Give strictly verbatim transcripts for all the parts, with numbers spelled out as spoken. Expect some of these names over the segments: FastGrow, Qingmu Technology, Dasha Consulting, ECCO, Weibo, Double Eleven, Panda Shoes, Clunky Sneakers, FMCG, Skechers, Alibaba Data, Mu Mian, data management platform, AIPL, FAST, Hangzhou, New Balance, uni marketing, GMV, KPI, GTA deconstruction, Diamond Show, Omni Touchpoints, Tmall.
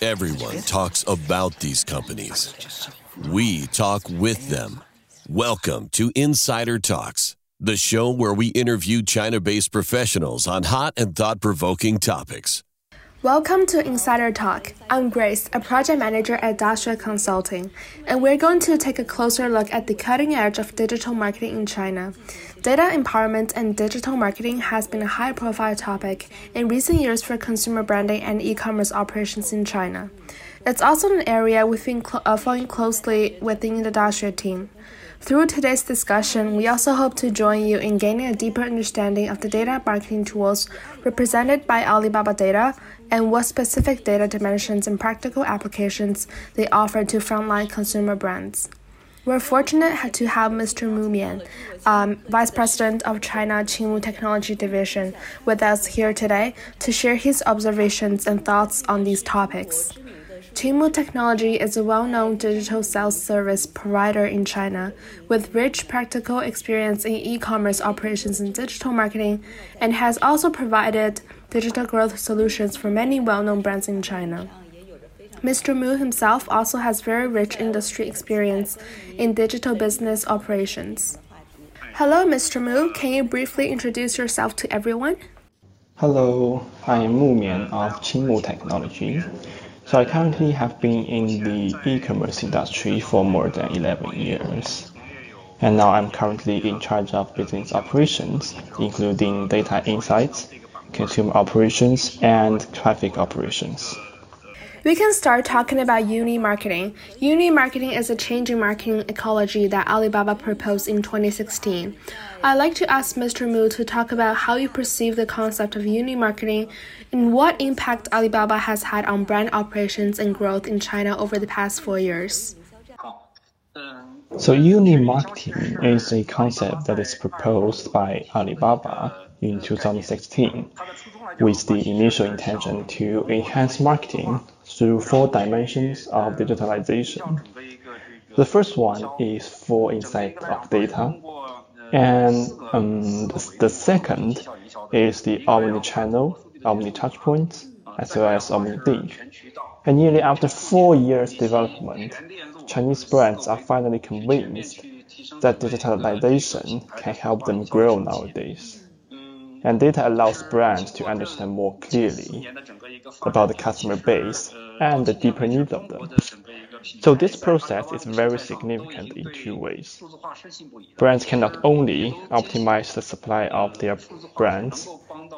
Everyone talks about these companies. We talk with them. Welcome to Insider Talks, the show where we interview China-based professionals on hot and thought-provoking topics. Welcome to Insider Talk. I'm Grace, a project manager at Dasha Consulting, and we're going to take a closer look at the cutting edge of digital marketing in China. Data empowerment and digital marketing has been a high-profile topic in recent years for consumer branding and e-commerce operations in China. It's also an area we've been cl- uh, following closely within the Dasha team. Through today's discussion, we also hope to join you in gaining a deeper understanding of the data marketing tools represented by Alibaba Data and what specific data dimensions and practical applications they offer to frontline consumer brands. We're fortunate to have Mister Mu Mian, um, Vice President of China Qingmu Technology Division, with us here today to share his observations and thoughts on these topics. Qingmu Technology is a well-known digital sales service provider in China with rich practical experience in e-commerce operations and digital marketing, and has also provided digital growth solutions for many well-known brands in China. Mister Mu himself also has very rich industry experience in digital business operations. Hello, Mister Mu. Can you briefly introduce yourself to everyone? Hello, I am Mu Mian of Qingmu Technology. So I currently have been in the e-commerce industry for more than eleven years. And now I'm currently in charge of business operations, including data insights, consumer operations, and traffic operations. We can start talking about uni marketing. Uni marketing is a changing marketing ecology that Alibaba proposed in twenty sixteen. I'd like to ask Mister Mu to talk about how you perceive the concept of uni marketing and what impact Alibaba has had on brand operations and growth in China over the past four years. So uni marketing is a concept that is proposed by Alibaba in two thousand sixteen with the initial intention to enhance marketing through four dimensions of digitalization. The first one is full insight of data, and um, the second is the Omni Channel, Omni Touchpoints, as well as Omni Link. And nearly after four years' development, Chinese brands are finally convinced that digitalization can help them grow nowadays. And data allows brands to understand more clearly about the customer base and the deeper needs of them. So this process is very significant in two ways. Brands can not only optimize the supply of their brands,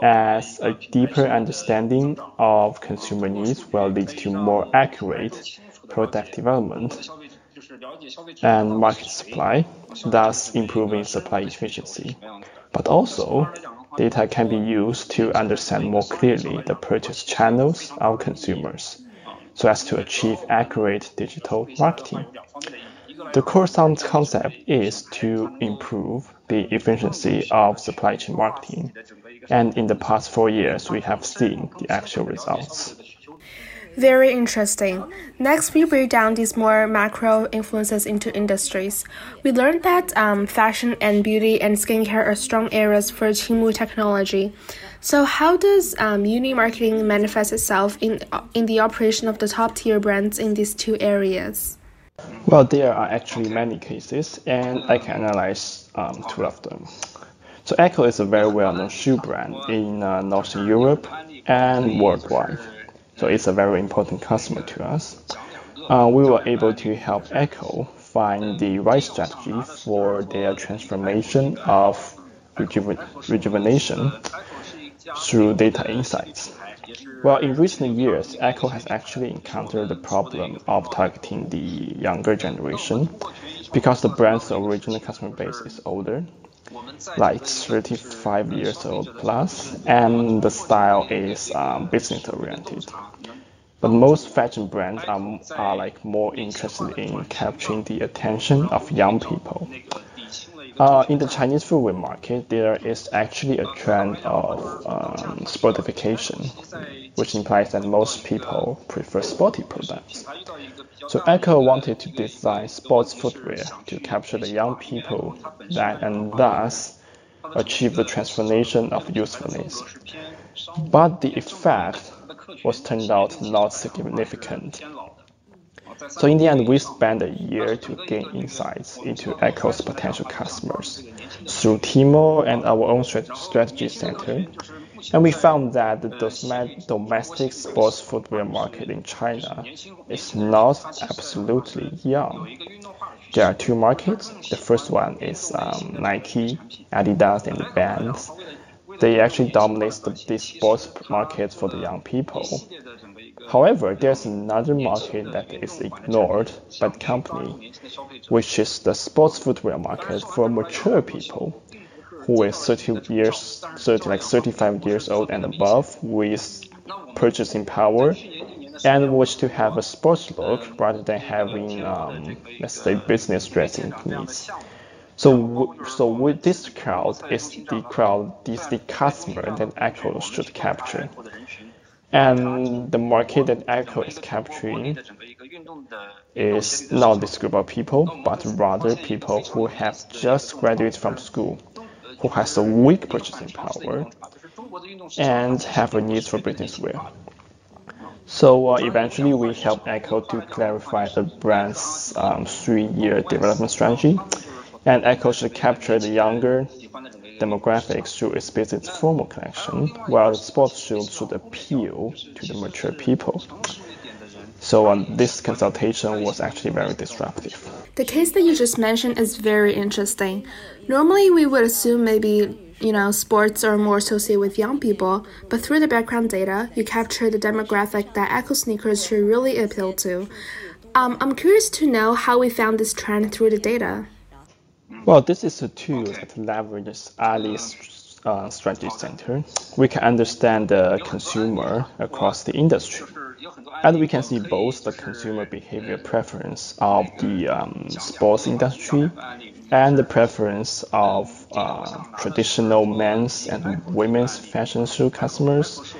as a deeper understanding of consumer needs will lead to more accurate product development and market supply, thus improving supply efficiency. But also, data can be used to understand more clearly the purchase channels of consumers, so as to achieve accurate digital marketing. The core sound concept is to improve the efficiency of supply chain marketing, and in the past four years, we have seen the actual results. Very interesting. Next, we break down these more macro influences into industries. We learned that um, fashion and beauty and skincare are strong areas for Qingmu Technology. So how does um, uni marketing manifest itself in, in the operation of the top-tier brands in these two areas? Well, there are actually many cases, and I can analyze um, two of them. So ECCO is a very well-known shoe brand in uh, Northern Europe and worldwide. So it's a very important customer to us. Uh, we were able to help ECCO find the right strategy for their transformation of reju- rejuvenation through data insights. Well, in recent years, ECCO has actually encountered the problem of targeting the younger generation because the brand's original customer base is older, like thirty-five years old plus, and the style is um, business oriented. But most fashion brands are, are like more interested in capturing the attention of young people. Uh, in the Chinese footwear market, there is actually a trend of um, sportification, which implies that most people prefer sporty products. So ECCO wanted to design sports footwear to capture the young people that, and thus achieve the transformation of usefulness. but the effect was turned out not significant. So in the end, we spent a year to gain insights into ECCO's potential customers through Tmall and our own strategy center, and we found that the domestic sports footwear market in China is not absolutely young. There are two markets. The first one is um, Nike, Adidas, and Vans. They actually dominate the, the sports market for the young people. However, there's another market that is ignored by the company, which is the sports footwear market for mature people who is thirty years, thirty, like thirty-five years old and above, with purchasing power, and wish to have a sports look rather than having, um, let's say, business dressing needs. So, so with this crowd is the crowd, is the customer that ECCO should capture. And the market that ECCO is capturing is not this group of people, but rather people who have just graduated from school, who has a weak purchasing power, and have a need for business wear. So uh, eventually, we helped ECCO to clarify the brand's um, three-year development strategy, and ECCO should capture the younger demographics through its business formal collection, while the sports shoes should appeal to the mature people. So um, this consultation was actually very disruptive. The case that you just mentioned is very interesting. Normally, we would assume maybe, you know, sports are more associated with young people, but through the background data, you capture the demographic that ECCO sneakers should really appeal to. Um, I'm curious to know how we found this trend through the data. Well, this is a tool that leverages Ali's uh, strategy center. We can understand the consumer across the industry, and we can see both the consumer behavior preference of the um, sports industry and the preference of uh, traditional men's and women's fashion shoe customers.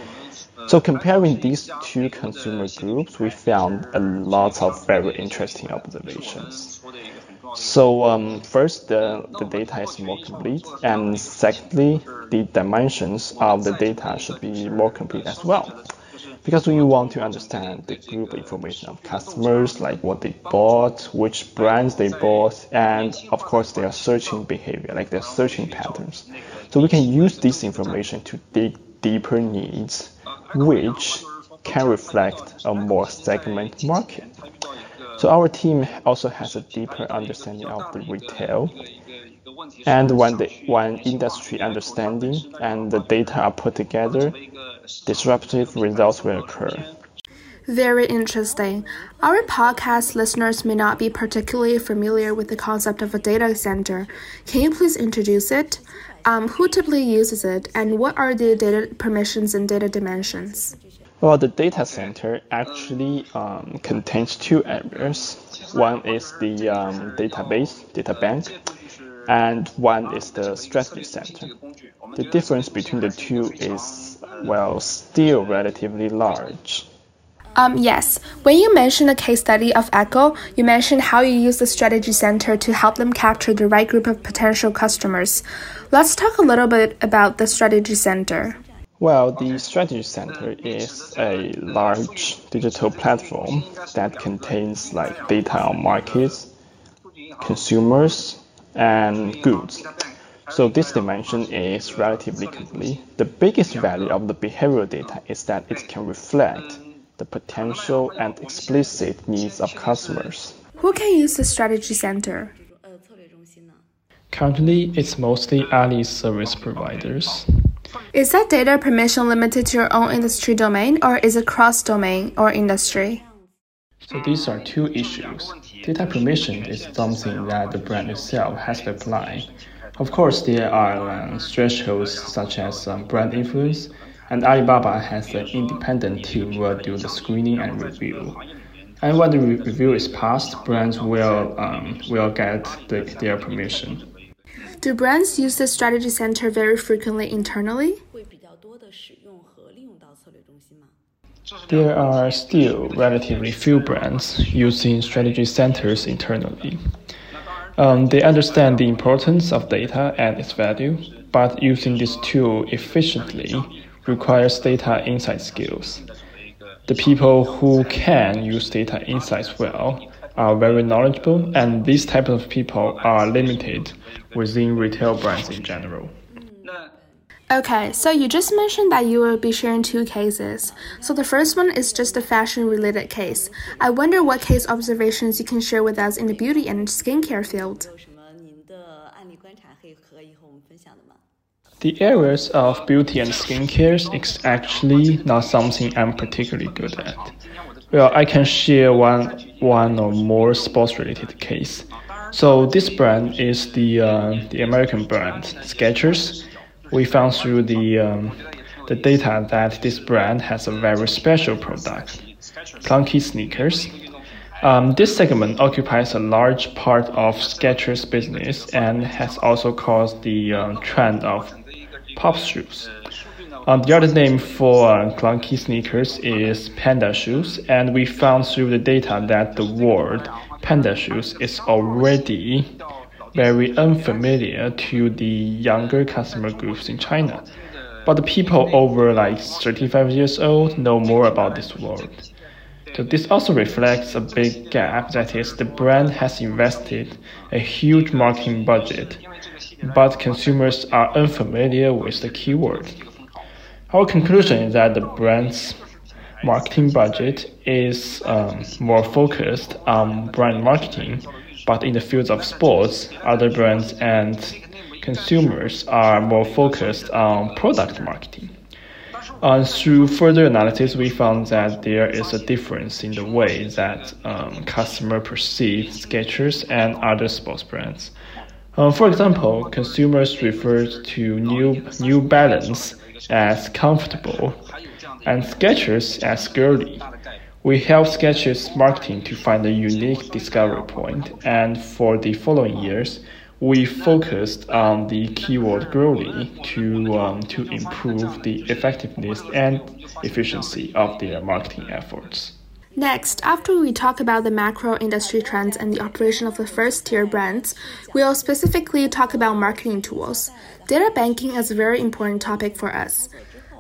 So comparing these two consumer groups, we found a lot of very interesting observations. So um, first, the, the data is more complete, and secondly, the dimensions of the data should be more complete as well, because we want to understand the group information of customers, like what they bought, which brands they bought, and of course their searching behavior, like their searching patterns. So we can use this information to dig deeper needs, which can reflect a more segmented market. So our team also has a deeper understanding of the retail, and when the when industry understanding and the data are put together, disruptive results will occur. Very interesting. Our podcast listeners may not be particularly familiar with the concept of a data center. Can you please introduce it? Um, who typically uses it, and what are the data permissions and data dimensions? Well, the data center actually um, contains two areas. One is the um, database, data bank, and one is the strategy center. The difference between the two is, well, still relatively large. Um, yes. When you mentioned the case study of ECCO, you mentioned how you use the strategy center to help them capture the right group of potential customers. Let's talk a little bit about the strategy center. Well, the strategy center is a large digital platform that contains like data on markets, consumers, and goods. So this dimension is relatively complete. The biggest value of the behavioral data is that it can reflect the potential and explicit needs of customers. Who can use the strategy center? Currently, it's mostly Ali's service providers. Is that data permission limited to your own industry domain, or is it cross-domain or industry? So these are two issues. Data permission is something that the brand itself has to apply. Of course, there are um, thresholds such as um, brand influence, and Alibaba has an independent team who will do the screening and review. And when the re- review is passed, brands will um, will get the, their permission. Do brands use the strategy center very frequently internally? There are still relatively few brands using strategy centers internally. Um, they understand the importance of data and its value, but using this tool efficiently requires data insight skills. The people who can use data insights well are very knowledgeable, and these types of people are limited within retail brands in general. Okay, so you just mentioned that you will be sharing two cases. So the first one is just a fashion-related case. I wonder what case observations you can share with us in the beauty and skincare field. The areas of beauty and skincare is actually not something I'm particularly good at. Well, I can share one, one or more sports-related case. So this brand is the uh, the American brand Skechers. We found through the um, the data that this brand has a very special product, Clunky Sneakers. Um, this segment occupies a large part of Skechers' business and has also caused the uh, trend of pop shoes. Um, the other name for uh, Clunky Sneakers is Panda Shoes, and we found through the data that the word Panda Shoes is already very unfamiliar to the younger customer groups in China. But the people over like thirty-five years old know more about this word. So this also reflects a big gap, that is, the brand has invested a huge marketing budget, but consumers are unfamiliar with the keyword. Our conclusion is that the brand's marketing budget is um, more focused on brand marketing, but in the fields of sports, other brands and consumers are more focused on product marketing. Uh, through further analysis, we found that there is a difference in the way that um, customers perceive Skechers and other sports brands. Uh, for example, consumers refer to New, New Balance as comfortable and Skechers as girly. We helped Skechers marketing to find a unique discovery point, and for the following years, we focused on the keyword girly to um, to improve the effectiveness and efficiency of their marketing efforts. Next, after we talk about the macro industry trends and the operation of the first-tier brands, we'll specifically talk about marketing tools. Data banking is a very important topic for us.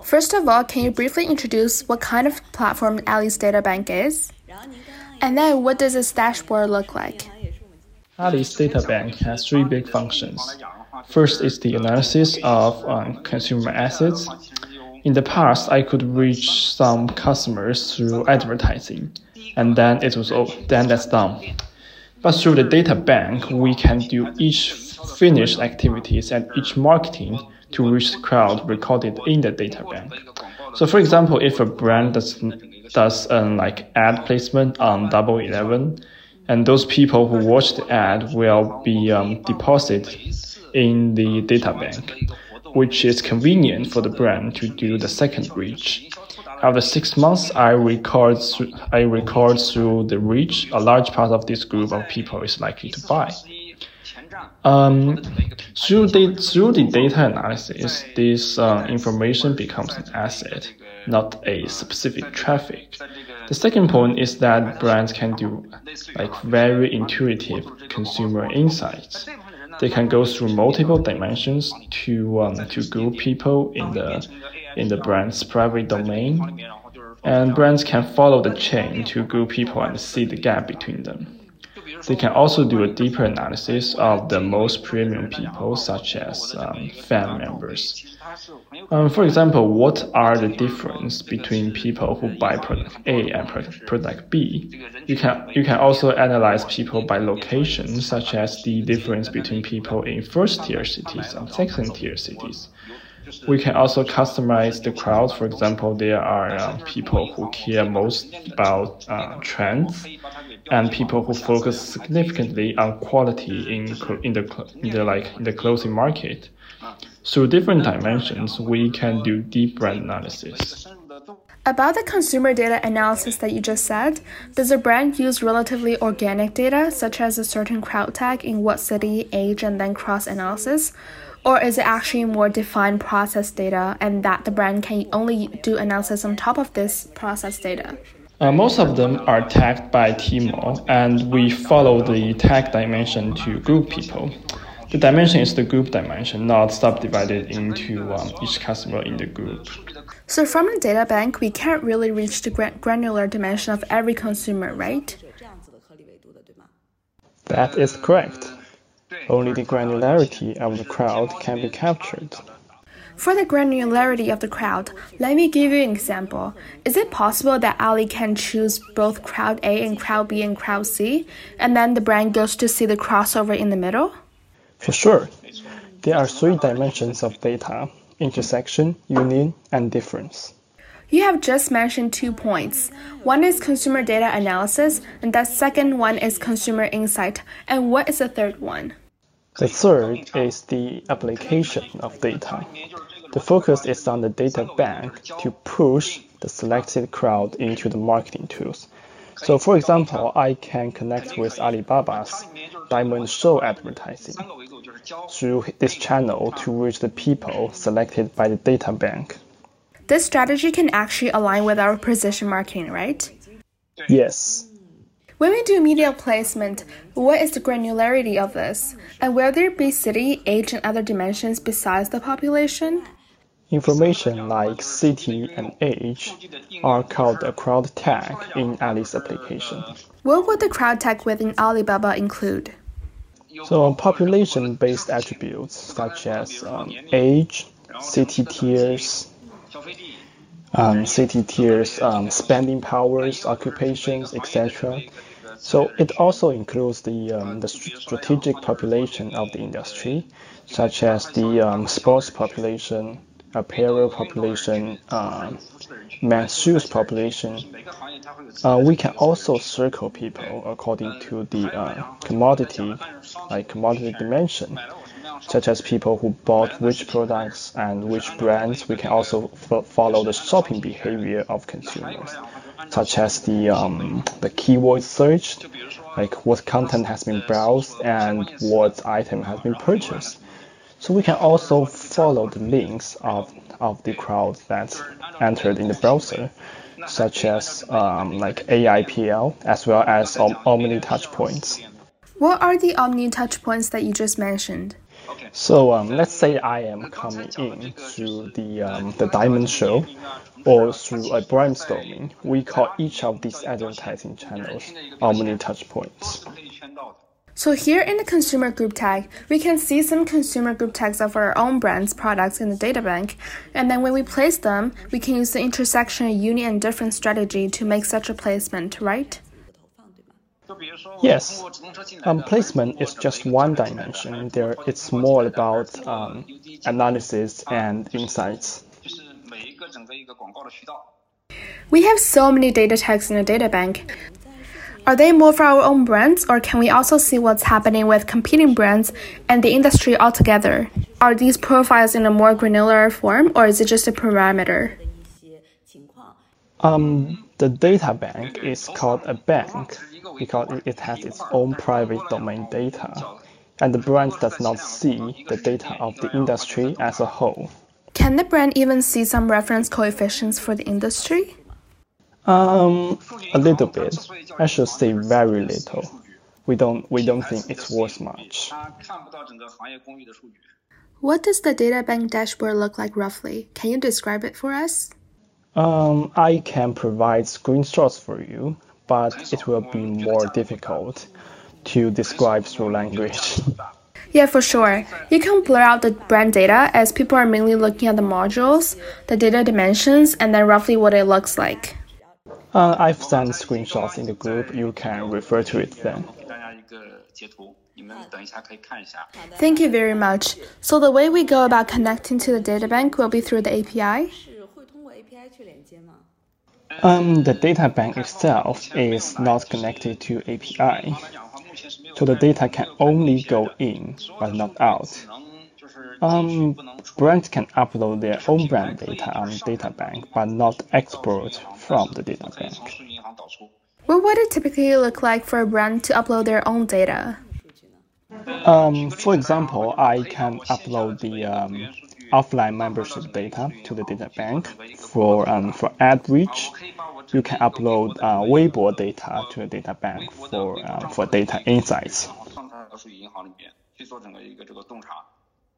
First of all, can you briefly introduce what kind of platform Ali's data bank is? And then what does this dashboard look like? Ali's data bank has three big functions. First is the analysis of um, consumer assets. In the past, I could reach some customers through advertising, and then it was over. Then that's done. But through the data bank, we can do each finished activities and each marketing to reach the crowd recorded in the data bank. So for example, if a brand does, does um, like ad placement on Double Eleven, and those people who watch the ad will be um, deposited in the data bank, which is convenient for the brand to do the second reach. After six months, I record, th- I record through the reach, a large part of this group of people is likely to buy. Um, through, the, through the data analysis, this uh, information becomes an asset, not a specific traffic. The second point is that brands can do like very intuitive consumer insights. They can go through multiple dimensions to um, to group people in the in the brand's private domain, and brands can follow the chain to group people and see the gap between them. They can also do a deeper analysis of the most premium people, such as um, fan members. Um, for example, what are the difference between people who buy product A and product B? You can you can also analyze people by location, such as the difference between people in first-tier cities and second-tier cities. We can also customize the crowd. For example, there are uh, people who care most about uh, trends, and people who focus significantly on quality in in the in the like in the clothing market. Through different dimensions, we can do deep brand analysis. About the consumer data analysis that you just said, does a brand use relatively organic data, such as a certain crowd tag in what city, age, and then cross analysis? Or is it actually more defined process data, and that the brand can only do analysis on top of this process data? Uh, most of them are tagged by Tmall, and we follow the tag dimension to group people. The dimension is the group dimension, not subdivided into um, each customer in the group. So from the data bank, we can't really reach the granular dimension of every consumer, right? That is correct. Only the granularity of the crowd can be captured. For the granularity of the crowd, let me give you an example. Is it possible that Ali can choose both crowd A and crowd B and crowd C, and then the brand goes to see the crossover in the middle? For sure. There are three dimensions of data: intersection, union, and difference. You have just mentioned two points. One is consumer data analysis, and that second one is consumer insight. And what is the third one? The third is the application of data. The focus is on the data bank to push the selected crowd into the marketing tools. So for example, I can connect with Alibaba's Diamond Show advertising through this channel to reach the people selected by the data bank. This strategy can actually align with our precision marketing, right? Yes. When we do media placement, what is the granularity of this? And will there be city, age, and other dimensions besides the population? Information like city and age are called a crowd tag in Ali's application. What would the crowd tag within Alibaba include? So population-based attributes such as um, age, city tiers, Um, city tiers, um, spending powers, occupations, et cetera. So it also includes the, um, the strategic population of the industry, such as the um, sports population, apparel population, um, men's shoes population. Uh, we can also circle people according to the uh, commodity, like commodity dimension, such as people who bought which products and which brands. We can also f- follow the shopping behavior of consumers, such as the um, the keyword search, like what content has been browsed and what item has been purchased. So we can also follow the links of, of the crowd that's entered in the browser, such as um, like A I P L as well as um, Omni Touchpoints. What are the Omni Touchpoints that you just mentioned? So um, let's say I am coming in through the um, the Diamond Show or through a brainstorming. We call each of these advertising channels Omni Touchpoints. So here in the consumer group tag, we can see some consumer group tags of our own brands, products in the data bank. And then when we place them, we can use the intersection, union, and difference strategy to make such a placement, right? Yes, um, placement is just one dimension. There, it's more about um, analysis and insights. We have so many data tags in the data bank. Are they more for our own brands, or can we also see what's happening with competing brands and the industry altogether? Are these profiles in a more granular form, or is it just a parameter? Um, the data bank is called a bank because it has its own private domain data, and the brand does not see the data of the industry as a whole. Can the brand even see some reference coefficients for the industry? Um, a little bit. I should say very little. We don't, we don't think it's worth much. What does the data bank dashboard look like roughly? Can you describe it for us? Um, I can provide screenshots for you, but it will be more difficult to describe through language. Yeah, for sure. You can blur out the brand data as people are mainly looking at the modules, the data dimensions, and then roughly what it looks like. Uh, I've sent screenshots in the group. You can refer to it then. Thank you very much. So the way we go about connecting to the data bank will be through the A P I? Um, the data bank itself is not connected to A P I, so the data can only go in but not out. Um, brands can upload their own brand data on the data bank, but not export from the data bank. What would it typically look like for a brand to upload their own data? Um, for example, I can upload the um, offline membership data to the data bank for um, for ad reach. You can upload uh, Weibo data to the data bank for um, for data insights.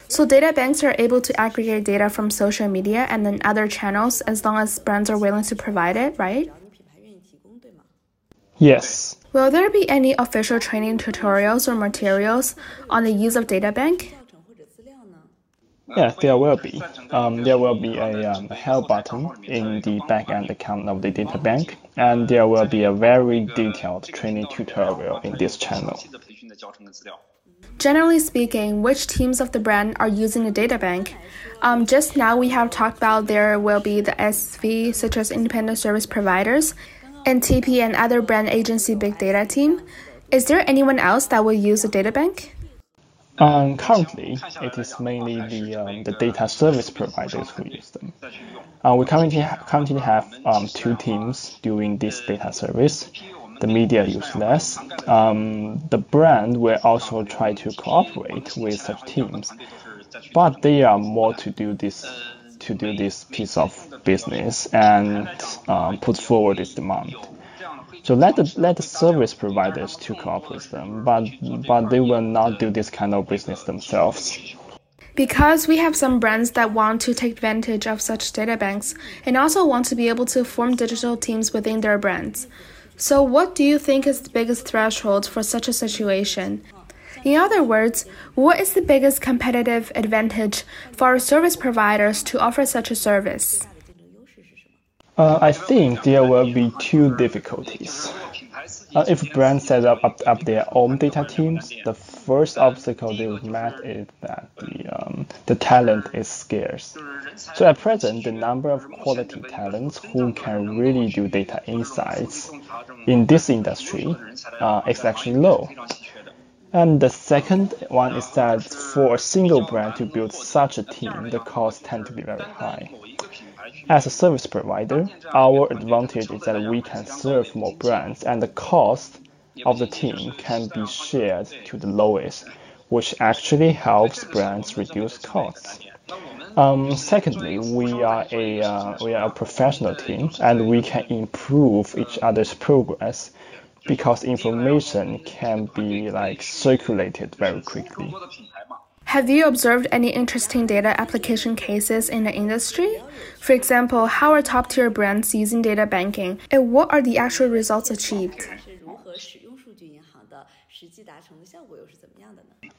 So data banks are able to aggregate data from social media and then other channels as long as brands are willing to provide it, right? Yes. Will there be any official training tutorials or materials on the use of data bank? Yeah, there will be. Um, there will be a um, help button in the backend account of the data bank, and there will be a very detailed training tutorial in this channel. Generally speaking, which teams of the brand are using the data bank? Um, just now we have talked about there will be the S V, such as independent service providers, and T P and other brand agency big data team. Is there anyone else that will use the data bank? Um, currently, it is mainly the um, the data service providers who use them. Uh, we currently ha currently have um, two teams doing this data service. The media use less. Um, the brand will also try to cooperate with such teams, but they are more to do this to do this piece of business and um, put forward its demand. So let the, let the service providers to cooperate with them, but, but they will not do this kind of business themselves. Because we have some brands that want to take advantage of such data banks and also want to be able to form digital teams within their brands. So what do you think is the biggest threshold for such a situation? In other words, what is the biggest competitive advantage for our service providers to offer such a service? Uh, I think there will be two difficulties. Uh, if brands set up, up, up their own data teams, the first obstacle they would meet is that the, um, the talent is scarce. So at present, the number of quality talents who can really do data insights in this industry uh, is actually low. And the second one is that for a single brand to build such a team, the costs tend to be very high. As a service provider, our advantage is that we can serve more brands and the cost of the team can be shared to the lowest, which actually helps brands reduce costs. Um, secondly, we are a uh, we are a professional team and we can improve each other's progress because information can be like circulated very quickly. Have you observed any interesting data application cases in the industry? For example, how are top-tier brands using data banking, and what are the actual results achieved?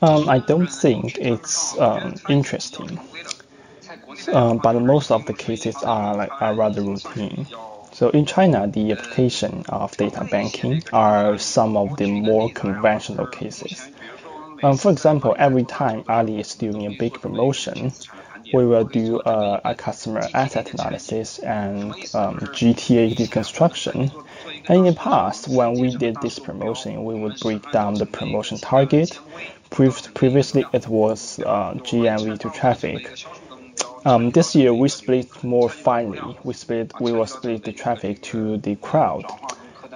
Um, I don't think it's um, interesting, um, but most of the cases are, like, are rather routine. So in China, the application of data banking are some of the more conventional cases. Um, for example, every time Ali is doing a big promotion, we will do uh, a customer asset analysis and um, G T A deconstruction. And in the past, when we did this promotion, we would break down the promotion target. Pre previously, it was uh, G M V to traffic. Um, this year, we split more finely. We split. We will split the traffic to the crowd.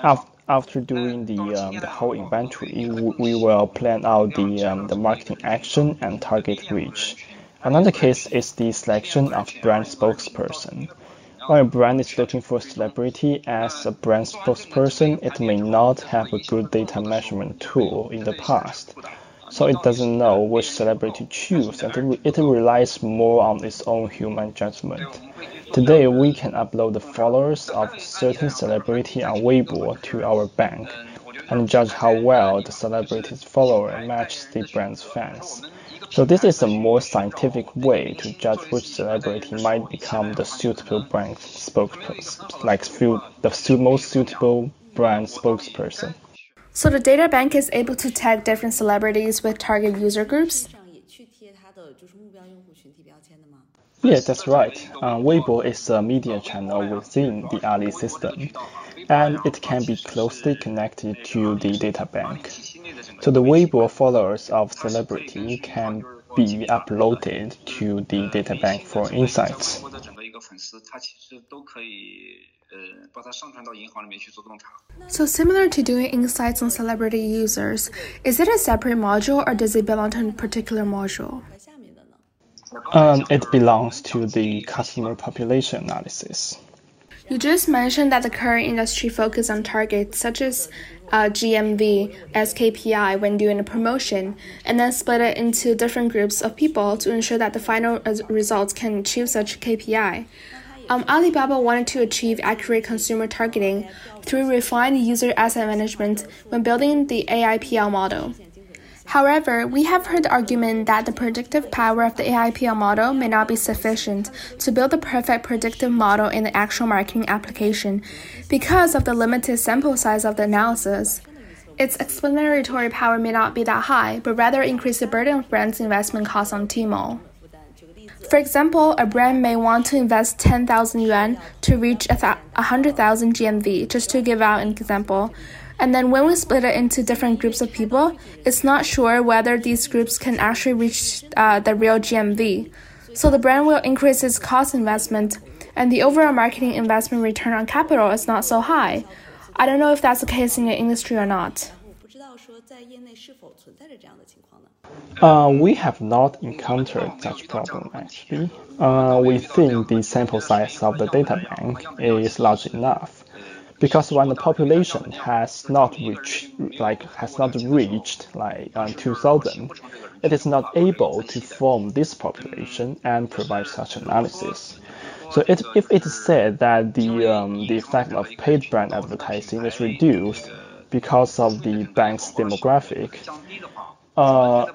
After After doing the, um, the whole inventory, we will plan out the, um, the marketing action and target reach. Another case is the selection of brand spokesperson. When a brand is looking for a celebrity as a brand spokesperson, it may not have a good data measurement tool in the past. So it doesn't know which celebrity to choose and it relies more on its own human judgment. Today, we can upload the followers of certain celebrity on Weibo to our bank and judge how well the celebrity's follower matches the brand's fans. So this is a more scientific way to judge which celebrity might become the suitable brand spokesperson, like the most suitable brand spokesperson. So the data bank is able to tag different celebrities with target user groups? Yes, that's right. Uh, Weibo is a media channel within the Ali system, and it can be closely connected to the data bank. So the Weibo followers of celebrity can be uploaded to the data bank for insights. So similar to doing insights on celebrity users, is it a separate module or does it belong to a particular module? Um, it belongs to the customer population analysis. You just mentioned that the current industry focus on targets such as uh, G M V as K P I when doing a promotion, and then split it into different groups of people to ensure that the final results can achieve such K P I. Um, Alibaba wanted to achieve accurate consumer targeting through refined user asset management when building the A I P L model. However, we have heard the argument that the predictive power of the A I P L model may not be sufficient to build the perfect predictive model in the actual marketing application because of the limited sample size of the analysis. Its explanatory power may not be that high, but rather increase the burden of brands' investment costs on Tmall. For example, a brand may want to invest ten thousand yuan to reach one hundred thousand G M V, just to give out an example. And then when we split it into different groups of people, it's not sure whether these groups can actually reach uh, the real G M V. So the brand will increase its cost investment, and the overall marketing investment return on capital is not so high. I don't know if that's the case in the industry or not. Uh, we have not encountered such problem, actually. Uh, we think the sample size of the data bank is large enough, because when the population has not reached, like has not reached, like uh, two thousand, it is not able to form this population and provide such analysis. So it, if it is said that the um, the effect of paid brand advertising is reduced because of the bank's demographic, Uh,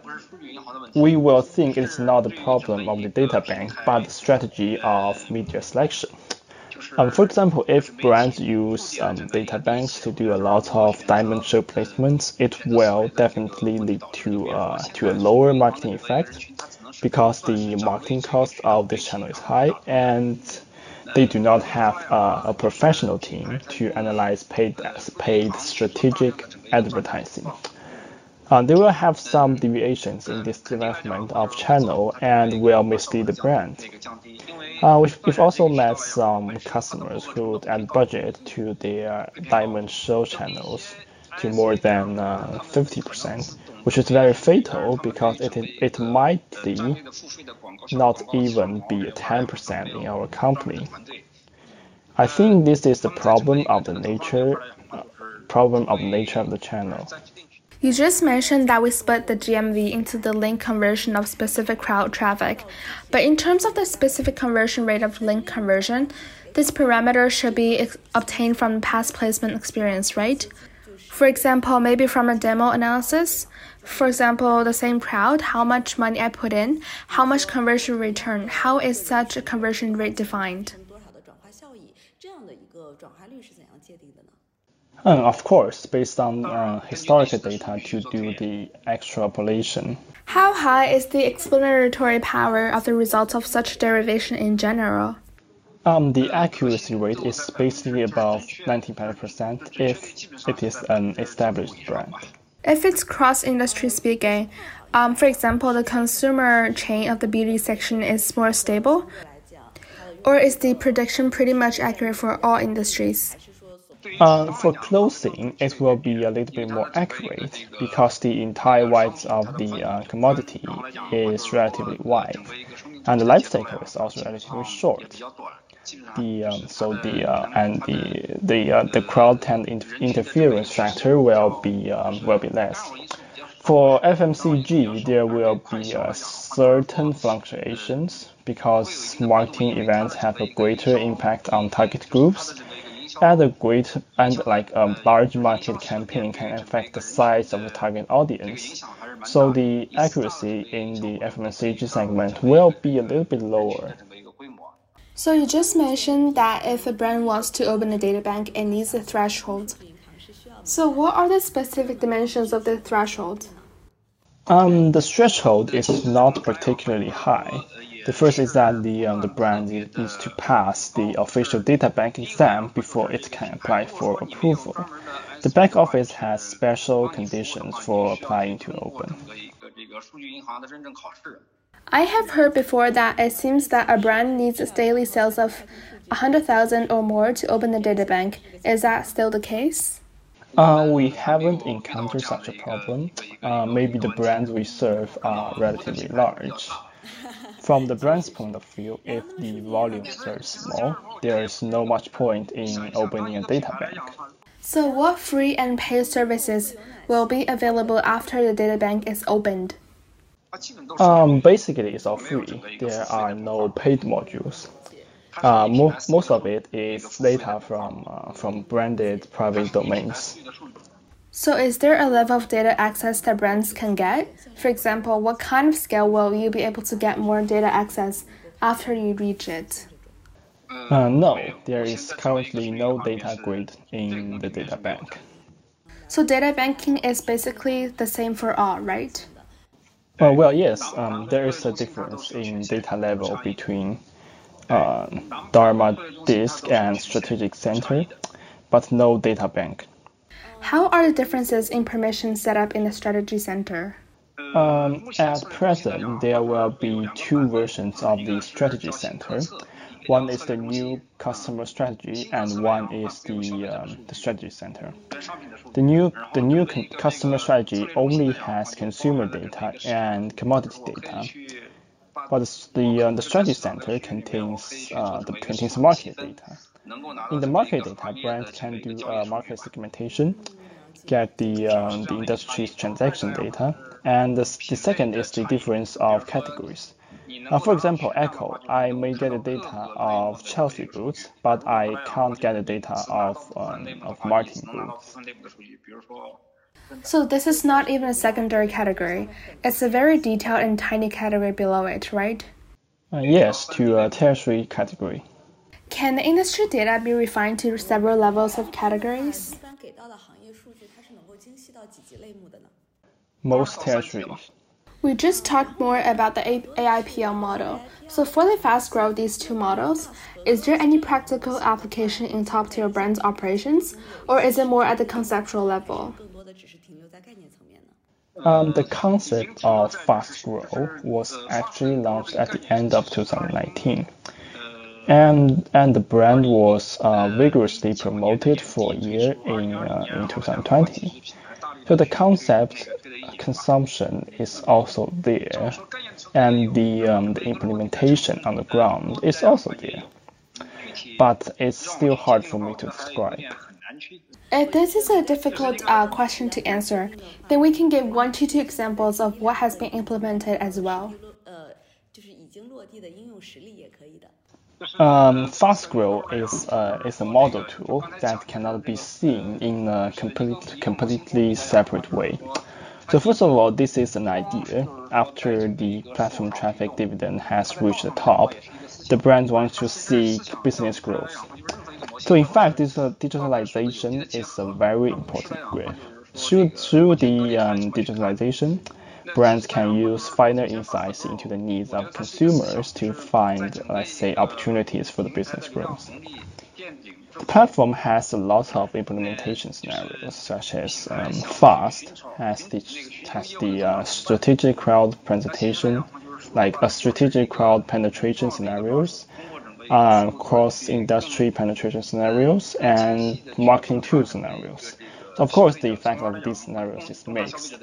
we will think it's not the problem of the data bank, but the strategy of media selection. Um, for example, if brands use um, data banks to do a lot of Diamond Show placements, it will definitely lead to uh, to a lower marketing effect because the marketing cost of this channel is high, and they do not have uh, a professional team to analyze paid paid strategic advertising. Uh, they will have some deviations in this development of channel and will mislead the brand. Uh, we've, we've also met some customers who add budget to their Diamond Show channels to more than uh, fifty percent, which is very fatal because it it might not even be ten percent in our company. I think this is the problem of the nature, uh, problem of nature of the channel. You just mentioned that we split the G M V into the link conversion of specific crowd traffic, but in terms of the specific conversion rate of link conversion, this parameter should be ex- obtained from past placement experience, right? For example, maybe from a demo analysis. For example, the same crowd, how much money I put in, how much conversion return, how is such a conversion rate defined? And of course, based on uh, historical data to do the extrapolation. How high is the explanatory power of the results of such derivation in general? Um, the accuracy rate is basically above ninety-five percent if it is an established brand. If it's cross-industry speaking, um, for example, the consumer chain of the beauty section is more stable, or is the prediction pretty much accurate for all industries? Uh, for clothing, it will be a little bit more accurate because the entire width of the uh, commodity is relatively wide, and the life cycle is also relatively short. The um, so the uh, and the the uh, the crowd and inter- interference factor will be um, will be less. For F M C G, there will be uh, certain fluctuations because marketing events have a greater impact on target groups. And a great and like a um, large market campaign can affect the size of the target audience, so the accuracy in the F M C G segment will be a little bit lower. So you just mentioned that if a brand wants to open a data bank, it needs a threshold. So what are the specific dimensions of the threshold? Um, the threshold is not particularly high. The first is that the um, the brand needs to pass the official data bank exam before it can apply for approval. The back office has special conditions for applying to open. I have heard before that it seems that a brand needs daily sales of one hundred thousand or more to open the data bank. Is that still the case? Uh, we haven't encountered such a problem. Uh, maybe the brands we serve are relatively large. From the brand's point of view, if the volumes are small, there is no much point in opening a data bank. So what free and paid services will be available after the data bank is opened? Um, basically, it's all free. There are no paid modules. Uh, mo most of it is data from uh, from branded private domains. So is there a level of data access that brands can get? For example, what kind of scale will you be able to get more data access after you reach it? Uh, no, there is currently no data grid in the data bank. So data banking is basically the same for all, right? Uh, well, yes, um, there is a difference in data level between uh, Dharma Disk and Strategic Center, but no data bank. How are the differences in permissions set up in the Strategy Center? Um, at present, there will be two versions of the Strategy Center. One is the new customer strategy, and one is the, um, the Strategy Center. The new, the new customer strategy only has consumer data and commodity data, but the, uh, the Strategy Center contains uh, the contains market data. In the market data, brands can do uh, market segmentation, get the, um, the industry's transaction data, and the, the second is the difference of categories. Uh, for example, Echo, I may get the data of Chelsea boots, but I can't get the data of, um, of Martin boots. So this is not even a secondary category. It's a very detailed and tiny category below it, right? Uh, yes, to a tertiary category. Can the industry data be refined to several levels of categories? Most tertiaries. We just talked more about the A I P L model. So for the fast growth of these two models, is there any practical application in top-tier brands' operations, or is it more at the conceptual level? Um, the concept of fast growth was actually launched at the end of two thousand nineteen. And, and the brand was uh, vigorously promoted for a year in, uh, in two thousand twenty. So the concept consumption is also there, and the, um, the implementation on the ground is also there. But it's still hard for me to describe. If this is a difficult uh, question to answer, then we can give one to two examples of what has been implemented as well. Um, FastGrow is, uh, is a model tool that cannot be seen in a complete, completely separate way. So first of all, this is an idea. After the platform traffic dividend has reached the top, the brand wants to seek business growth. So in fact, this uh, digitalization is a very important graph. Through, through the um, digitalization, brands can use finer insights into the needs of consumers to find, let's say, opportunities for the business growth. The platform has a lot of implementation scenarios, such as um, FAST has the, has the uh, strategic crowd presentation, like a strategic crowd penetration scenarios, uh, cross-industry penetration scenarios, and marketing tool scenarios. Of course, the effect of these scenarios is mixed.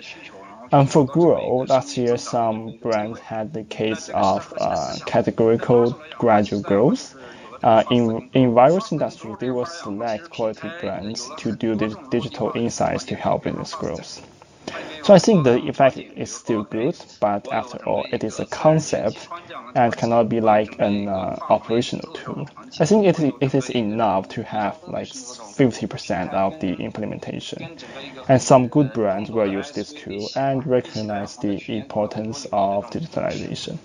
And for growth, last year some brands had the case of uh, categorical gradual growth. Uh, in, in various industries, they will select quality brands to do the digital insights to help business growth. So I think the effect is still good, but after all, it is a concept and cannot be like an uh, operational tool. I think it, it is enough to have like fifty percent of the implementation. And some good brands will use this tool and recognize the importance of digitalization.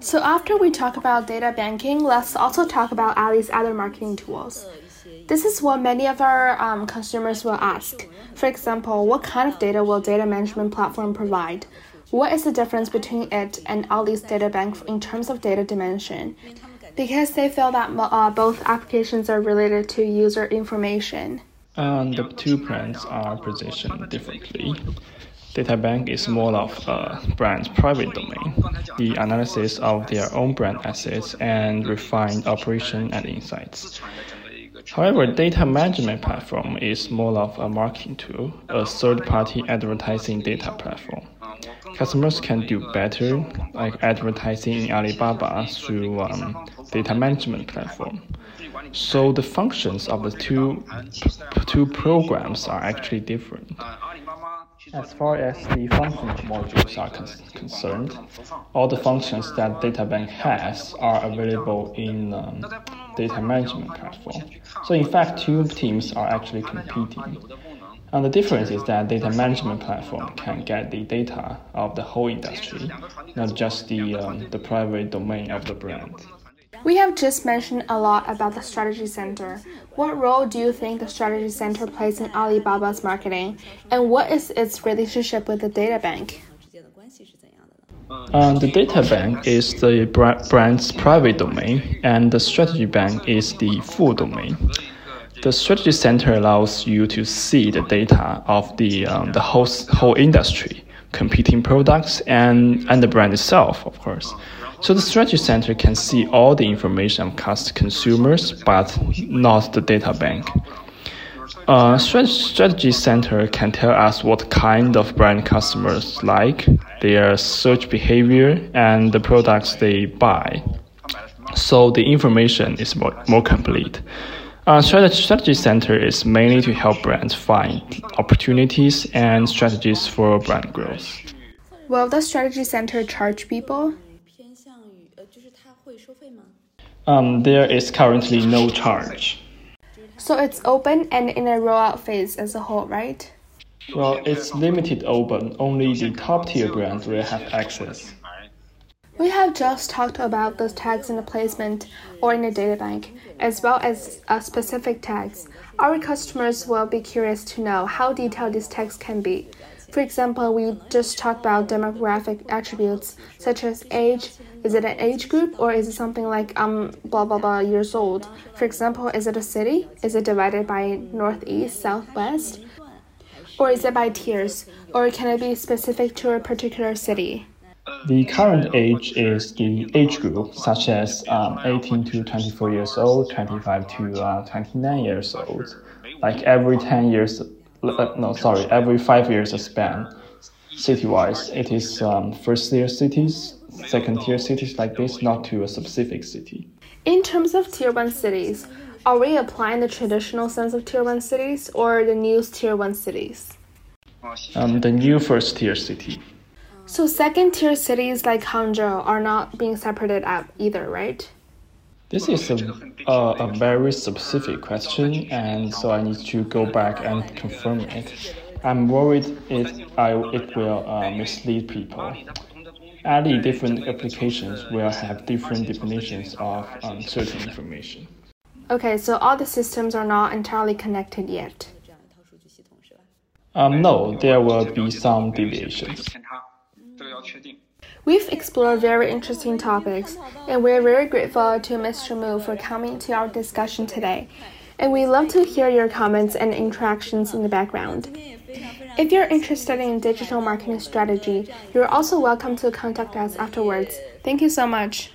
So after we talk about data banking, let's also talk about Ali's other marketing tools. This is what many of our um, consumers will ask. For example, what kind of data will data management platform provide? What is the difference between it and Ali's data bank in terms of data dimension? Because they feel that uh, both applications are related to user information. Um, the two brands are positioned differently. Data bank is more of a brand's private domain, the analysis of their own brand assets and refined operation and insights. However, data management platform is more of a marketing tool, a third-party advertising data platform. Customers can do better, like advertising in Alibaba through um, data management platform. So the functions of the two, two programs are actually different. As far as the function modules are con concerned, all the functions that DataBank has are available in um, data management platform. So in fact, two teams are actually competing. And the difference is that data management platform can get the data of the whole industry, not just the, um, the private domain of the brand. We have just mentioned a lot about the strategy center. What role do you think the strategy center plays in Alibaba's marketing, and what is its relationship with the data bank? Um, the data bank is the brand's private domain, and the strategy bank is the full domain. The strategy center allows you to see the data of the um, the whole whole industry, competing products, and and the brand itself, of course. So the strategy center can see all the information of consumers, but not the data bank. Uh, strategy center can tell us what kind of brand customers like, their search behavior, and the products they buy. So the information is more, more complete. Uh, strategy center is mainly to help brands find opportunities and strategies for brand growth. Will the strategy center charge people? Um, there is currently no charge. So it's open and in a rollout phase as a whole, right? Well, it's limited open. Only the top-tier brands will have access. We have just talked about the tags in the placement or in the data bank, as well as uh, specific tags. Our customers will be curious to know how detailed these tags can be. For example, we just talked about demographic attributes such as age. Is it an age group, or is it something like um blah blah blah years old? For example, is it a city? Is it divided by northeast, southwest? Or is it by tiers? Or can it be specific to a particular city? The current age is the age group, such as um, eighteen to twenty-four years old, twenty-five to twenty-nine years old. Like every ten years, no, sorry, every five years a span. City-wise, it is um, first-tier cities, second-tier cities like this, not to a specific city. In terms of tier one cities, are we applying the traditional sense of tier one cities or the new tier one cities? Um, the new first-tier city. So second-tier cities like Hangzhou are not being separated out either, right? This is a, a, a very specific question, and so I need to go back and confirm it. I'm worried it, I, it will uh, mislead people. Adding different applications will have different definitions of um, certain information. Okay, so all the systems are not entirely connected yet? Um, no, there will be some deviations. We've explored very interesting topics, and we're very grateful to Mister Mu for coming to our discussion today. And we love to hear your comments and interactions in the background. If you're interested in digital marketing strategy, you're also welcome to contact us afterwards. Thank you so much.